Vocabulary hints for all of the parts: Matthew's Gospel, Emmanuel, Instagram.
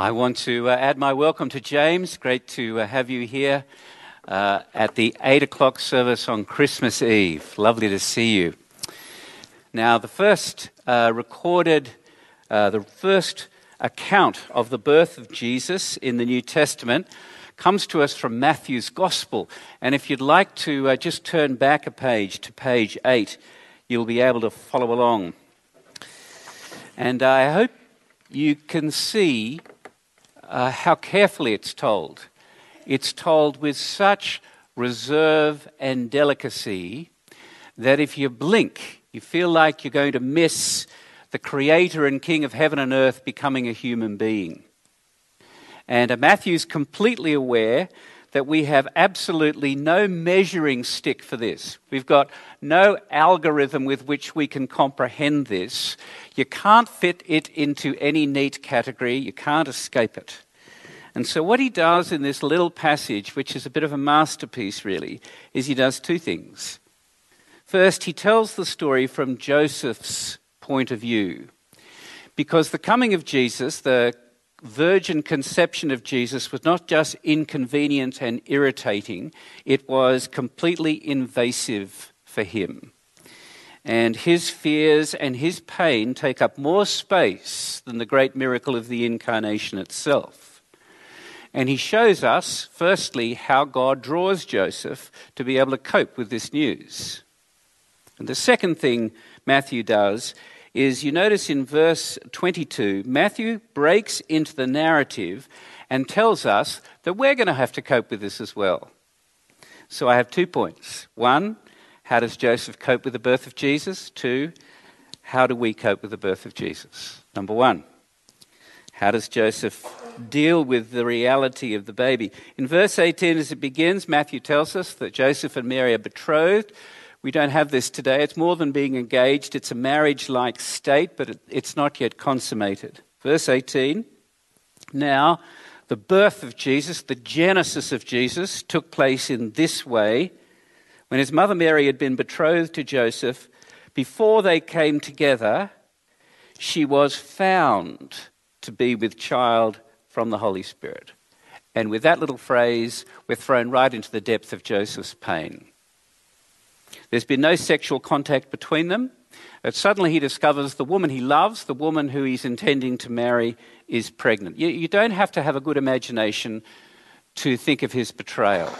I want to add my welcome to James. Great to have you here at the 8 o'clock service on Christmas Eve. Lovely to see you. Now, the first first account of the birth of Jesus in the New Testament comes to us from Matthew's Gospel. And if you'd like to just turn back a page to page 8, you'll be able to follow along. And I hope you can see how carefully it's told. It's told with such reserve and delicacy that if you blink, you feel like you're going to miss the Creator and King of heaven and earth becoming a human being. And Matthew's completely aware that we have absolutely no measuring stick for this. We've got no algorithm with which we can comprehend this. You can't fit it into any neat category. You can't escape it. And so what he does in this little passage, which is a bit of a masterpiece really, is he does two things. First, he tells the story from Joseph's point of view, because the coming of Jesus, the virgin conception of Jesus, was not just inconvenient and irritating, it was completely invasive for him. And his fears and his pain take up more space than the great miracle of the incarnation itself. And he shows us, firstly, how God draws Joseph to be able to cope with this news. And the second thing Matthew does is, you notice in verse 22, Matthew breaks into the narrative and tells us that we're going to have to cope with this as well. So I have 2 points. One, how does Joseph cope with the birth of Jesus? Two, how do we cope with the birth of Jesus? Number one, how does Joseph deal with the reality of the baby? In verse 18, as it begins, Matthew tells us that Joseph and Mary are betrothed. We don't have this today. It's more than being engaged. It's a marriage-like state, but it's not yet consummated. Verse 18, now the birth of Jesus, the genesis of Jesus, took place in this way. When his mother Mary had been betrothed to Joseph, before they came together, she was found to be with child from the Holy Spirit. And with that little phrase, we're thrown right into the depth of Joseph's pain. There's been no sexual contact between them. And suddenly he discovers the woman he loves, the woman who he's intending to marry, is pregnant. You don't have to have a good imagination to think of his betrayal.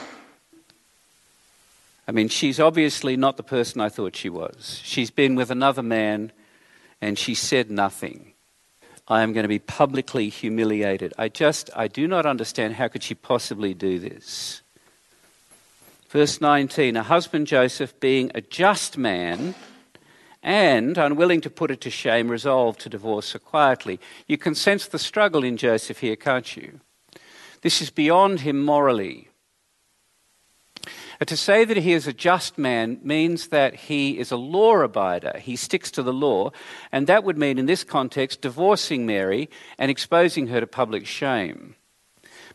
I mean, she's obviously not the person I thought she was. She's been with another man and she said nothing. I am going to be publicly humiliated. I do not understand, how could she possibly do this? Verse 19, her husband Joseph, being a just man and unwilling to put it to shame, resolved to divorce her quietly. You can sense the struggle in Joseph here, can't you? This is beyond him morally. To say that he is a just man means that he is a law abider. He sticks to the law, and that would mean in this context divorcing Mary and exposing her to public shame.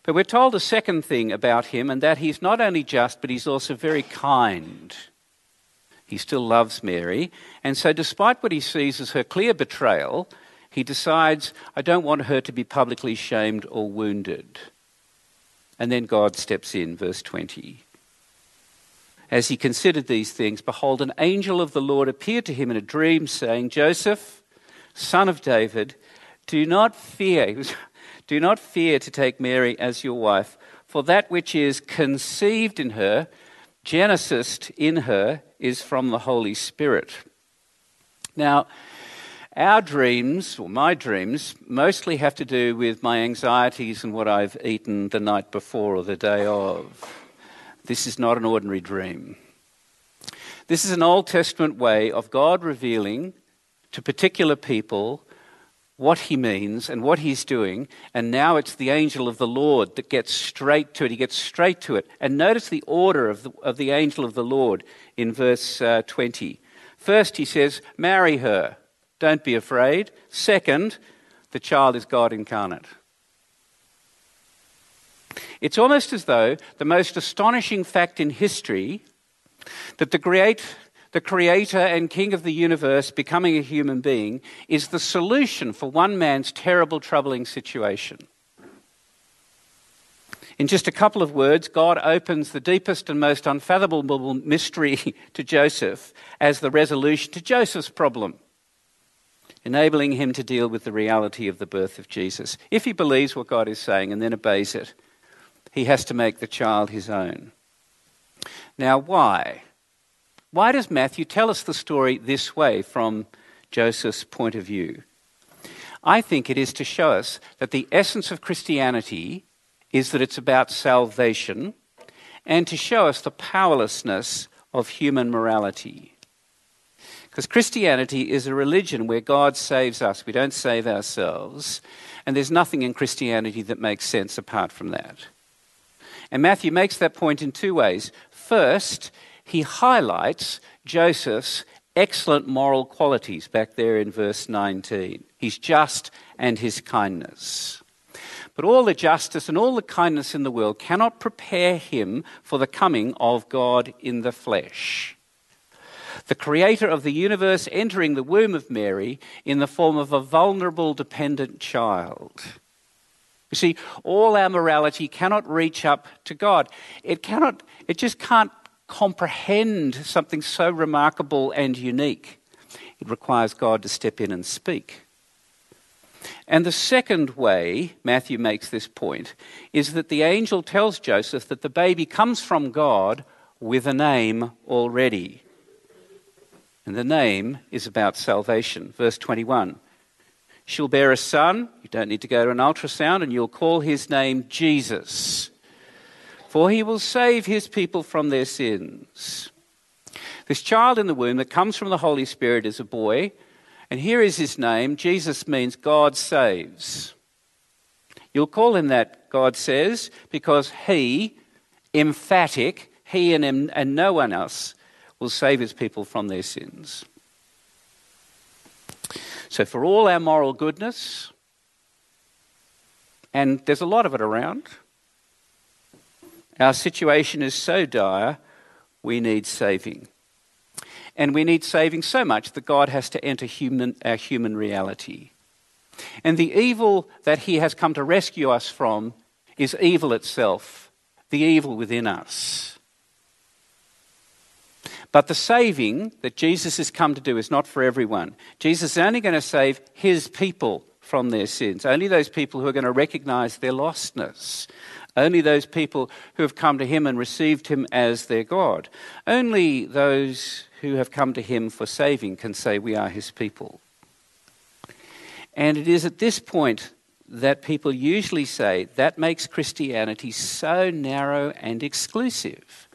But we're told a second thing about him, and that he's not only just, but he's also very kind. He still loves Mary. And so despite what he sees as her clear betrayal, he decides, I don't want her to be publicly shamed or wounded. And then God steps in, verse 20. As he considered these things, behold, an angel of the Lord appeared to him in a dream, saying, Joseph, son of David, do not fear. Do not fear to take Mary as your wife, for that which is conceived in her, genesised in her, is from the Holy Spirit. Now, our dreams, or my dreams, mostly have to do with my anxieties and what I've eaten the night before or the day of. This is not an ordinary dream. This is an Old Testament way of God revealing to particular people what he means and what he's doing, and now it's the angel of the Lord that gets straight to it. He gets straight to it. And notice the order of the angel of the Lord in verse 20. First, he says, marry her. Don't be afraid. Second, the child is God incarnate. It's almost as though the most astonishing fact in history, that the creator and king of the universe becoming a human being, is the solution for one man's terrible, troubling situation. In just a couple of words, God opens the deepest and most unfathomable mystery to Joseph as the resolution to Joseph's problem, enabling him to deal with the reality of the birth of Jesus. If he believes what God is saying and then obeys it, he has to make the child his own. Now, why? Why does Matthew tell us the story this way from Joseph's point of view? I think it is to show us that the essence of Christianity is that it's about salvation, and to show us the powerlessness of human morality. Because Christianity is a religion where God saves us. We don't save ourselves. And there's nothing in Christianity that makes sense apart from that. And Matthew makes that point in two ways. First, he highlights Joseph's excellent moral qualities back there in verse 19. He's just and his kindness. But all the justice and all the kindness in the world cannot prepare him for the coming of God in the flesh. The creator of the universe entering the womb of Mary in the form of a vulnerable, dependent child. You see, all our morality cannot reach up to God. It just can't comprehend something so remarkable and unique. It requires God to step in and speak. And the second way Matthew makes this point is that the angel tells Joseph that the baby comes from God with a name already. And the name is about salvation. Verse 21, she'll bear a son, you don't need to go to an ultrasound, and you'll call his name Jesus, for he will save his people from their sins. This child in the womb that comes from the Holy Spirit is a boy, and here is his name. Jesus means God saves. You'll call him that, God says, because he, emphatic, he and him and no one else, will save his people from their sins. So for all our moral goodness, and there's a lot of it around, our situation is so dire, we need saving. And we need saving so much that God has to enter our human reality. And the evil that he has come to rescue us from is evil itself, the evil within us. But the saving that Jesus has come to do is not for everyone. Jesus is only going to save his people from their sins, only those people who are going to recognize their lostness, only those people who have come to him and received him as their God. Only those who have come to him for saving can say we are his people. And it is at this point that people usually say that makes Christianity so narrow and exclusive.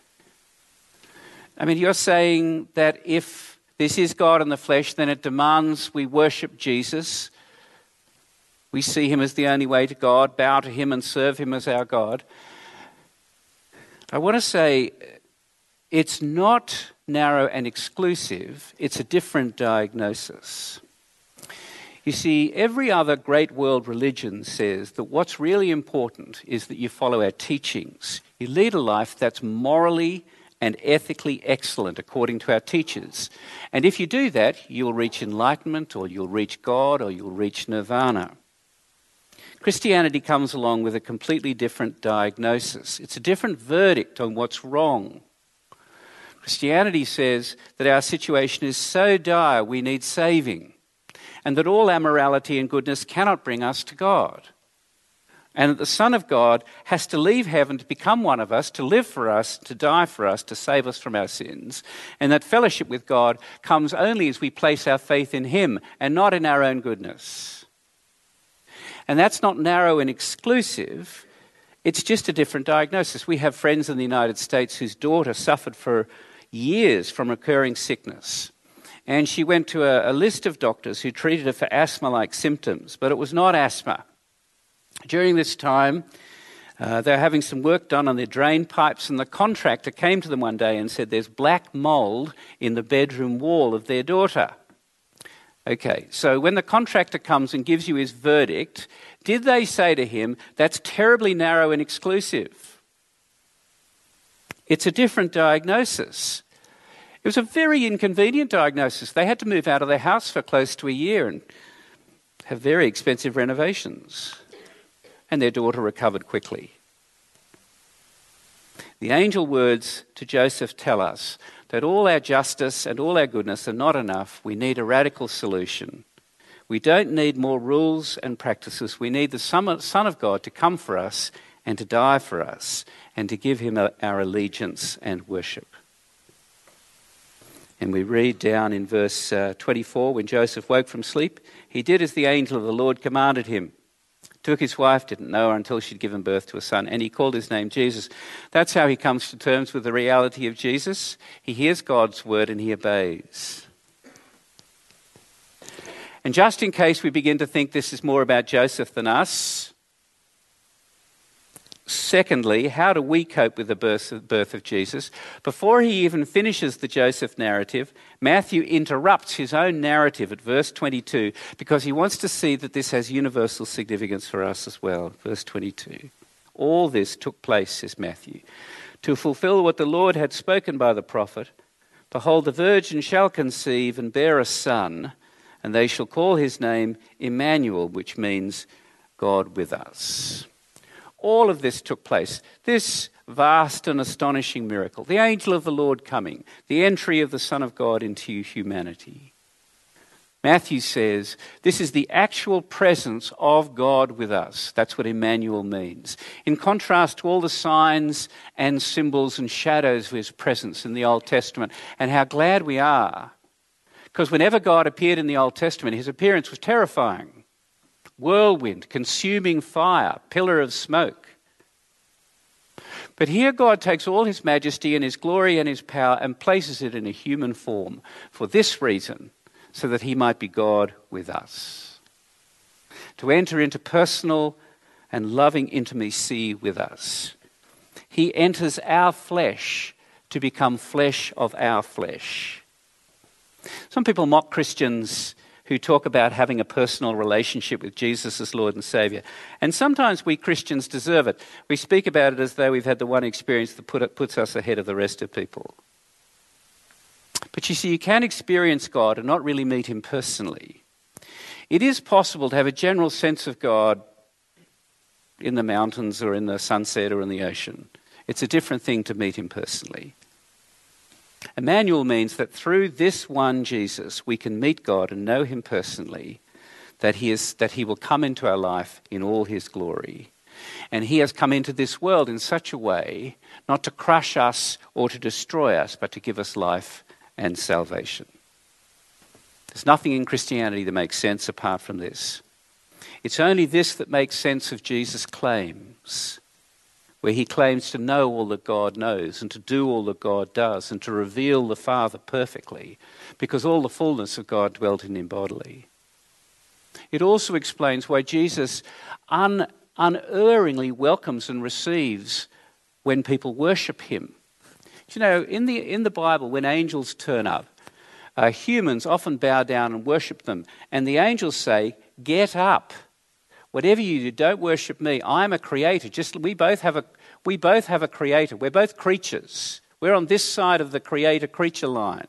I mean, you're saying that if this is God in the flesh, then it demands we worship Jesus. We see him as the only way to God, bow to him and serve him as our God. I want to say it's not narrow and exclusive. It's a different diagnosis. You see, every other great world religion says that what's really important is that you follow our teachings. You lead a life that's morally and ethically excellent according to our teachers. And if you do that, you'll reach enlightenment, or you'll reach God, or you'll reach nirvana. Christianity comes along with a completely different diagnosis. It's a different verdict on what's wrong. Christianity says that our situation is so dire we need saving, and that all our morality and goodness cannot bring us to God, and that the Son of God has to leave heaven to become one of us, to live for us, to die for us, to save us from our sins, and that fellowship with God comes only as we place our faith in him and not in our own goodness. And that's not narrow and exclusive, it's just a different diagnosis. We have friends in the United States whose daughter suffered for years from recurring sickness. And she went to a list of doctors who treated her for asthma-like symptoms, but it was not asthma. During this time, they were having some work done on their drain pipes, and the contractor came to them one day and said, "There's black mold in the bedroom wall of their daughter." Okay, so when the contractor comes and gives you his verdict, did they say to him, "That's terribly narrow and exclusive"? It's a different diagnosis. It was a very inconvenient diagnosis. They had to move out of their house for close to a year and have very expensive renovations. And their daughter recovered quickly. The angel words to Joseph tell us that all our justice and all our goodness are not enough. We need a radical solution. We don't need more rules and practices. We need the Son of God to come for us and to die for us and to give him our allegiance and worship. And we read down in verse 24, when Joseph woke from sleep, he did as the angel of the Lord commanded him. Took his wife, didn't know her until she'd given birth to a son, and he called his name Jesus. That's how he comes to terms with the reality of Jesus. He hears God's word and he obeys. And just in case we begin to think this is more about Joseph than us, secondly, how do we cope with the birth of Jesus? Before he even finishes the Joseph narrative, Matthew interrupts his own narrative at verse 22 because he wants to see that this has universal significance for us as well. Verse 22. All this took place, says Matthew, to fulfill what the Lord had spoken by the prophet. Behold, the virgin shall conceive and bear a son, and they shall call his name Emmanuel, which means God with us. All of this took place, this vast and astonishing miracle, the angel of the Lord coming, the entry of the Son of God into humanity. Matthew says this is the actual presence of God with us. That's what Emmanuel means. In contrast to all the signs and symbols and shadows of his presence in the Old Testament, and how glad we are, because whenever God appeared in the Old Testament, his appearance was terrifying. Whirlwind, consuming fire, pillar of smoke. But here God takes all his majesty and his glory and his power and places it in a human form for this reason, so that he might be God with us, to enter into personal and loving intimacy with us. He enters our flesh to become flesh of our flesh. Some people mock Christians who talk about having a personal relationship with Jesus as Lord and Saviour. And sometimes we Christians deserve it. We speak about it as though we've had the one experience that puts us ahead of the rest of people. But you see, you can experience God and not really meet him personally. It is possible to have a general sense of God in the mountains or in the sunset or in the ocean. It's a different thing to meet him personally. Emmanuel means that through this one Jesus, we can meet God and know him personally, that he will come into our life in all his glory. And he has come into this world in such a way, not to crush us or to destroy us, but to give us life and salvation. There's nothing in Christianity that makes sense apart from this. It's only this that makes sense of Jesus' claims, where he claims to know all that God knows and to do all that God does and to reveal the Father perfectly, because all the fullness of God dwelt in him bodily. It also explains why Jesus unerringly welcomes and receives when people worship him. You know, in the Bible, when angels turn up, humans often bow down and worship them, and the angels say, "Get up. Whatever you do, don't worship me. I'm a creator. We both have a creator. We're both creatures. We're on this side of the creator-creature line.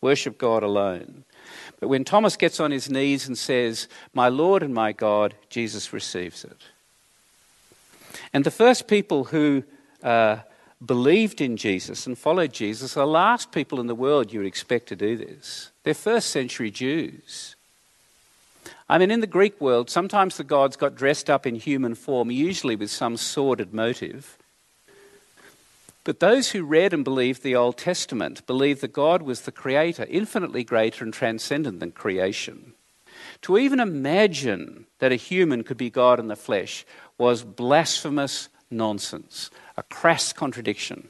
Worship God alone." But when Thomas gets on his knees and says, "My Lord and my God," Jesus receives it. And the first people who believed in Jesus and followed Jesus are the last people in the world you would expect to do this. They're first-century Jews. I mean, in the Greek world, sometimes the gods got dressed up in human form, usually with some sordid motive. But those who read and believed the Old Testament believed that God was the creator, infinitely greater and transcendent than creation. To even imagine that a human could be God in the flesh was blasphemous nonsense, a crass contradiction.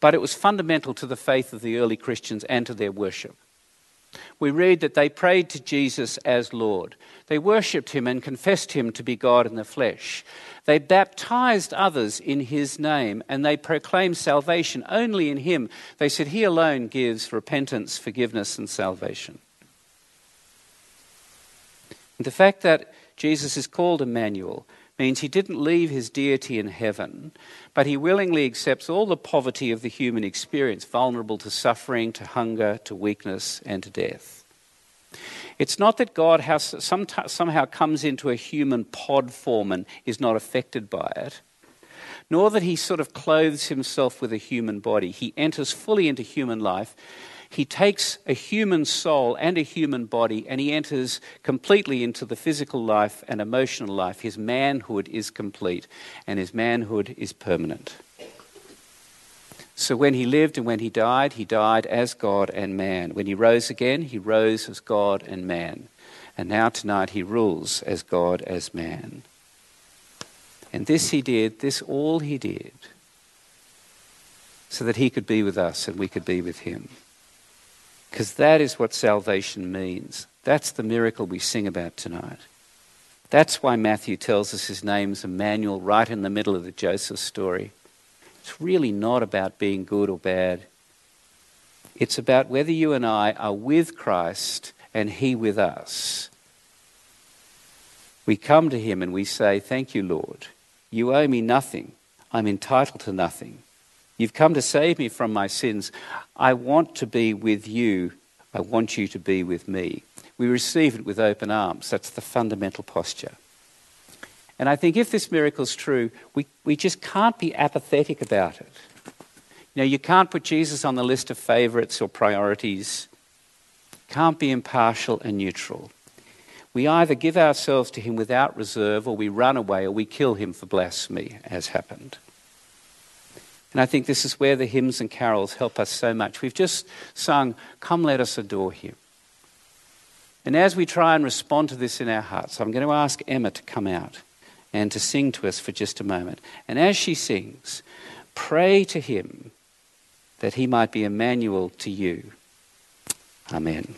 But it was fundamental to the faith of the early Christians and to their worship. We read that they prayed to Jesus as Lord. They worshipped him and confessed him to be God in the flesh. They baptized others in his name, and they proclaimed salvation only in him. They said he alone gives repentance, forgiveness, and salvation. And the fact that Jesus is called Emmanuel means he didn't leave his deity in heaven, but he willingly accepts all the poverty of the human experience, vulnerable to suffering, to hunger, to weakness, and to death. It's not that God somehow comes into a human pod form and is not affected by it, nor that he sort of clothes himself with a human body. He enters fully into human life. He takes a human soul and a human body, and he enters completely into the physical life and emotional life. His manhood is complete, and his manhood is permanent. So when he lived and when he died as God and man. When he rose again, he rose as God and man. And now tonight he rules as God, as man. And this he did, this all he did, so that he could be with us and we could be with him. Because that is what salvation means. That's the miracle we sing about tonight. That's why Matthew tells us his name's Emmanuel right in the middle of the Joseph story. It's really not about being good or bad. It's about whether you and I are with Christ and he with us. We come to him and we say, thank you, Lord. You owe me nothing. I'm entitled to nothing. You've come to save me from my sins. I want to be with you. I want you to be with me. We receive it with open arms. That's the fundamental posture. And I think if this miracle's true, we just can't be apathetic about it. You know, you can't put Jesus on the list of favourites or priorities. Can't be impartial and neutral. We either give ourselves to him without reserve, or we run away, or we kill him for blasphemy, as happened. And I think this is where the hymns and carols help us so much. We've just sung, Come Let Us Adore Him. And as we try and respond to this in our hearts, I'm going to ask Emma to come out and to sing to us for just a moment. And as she sings, pray to him that he might be Emmanuel to you. Amen.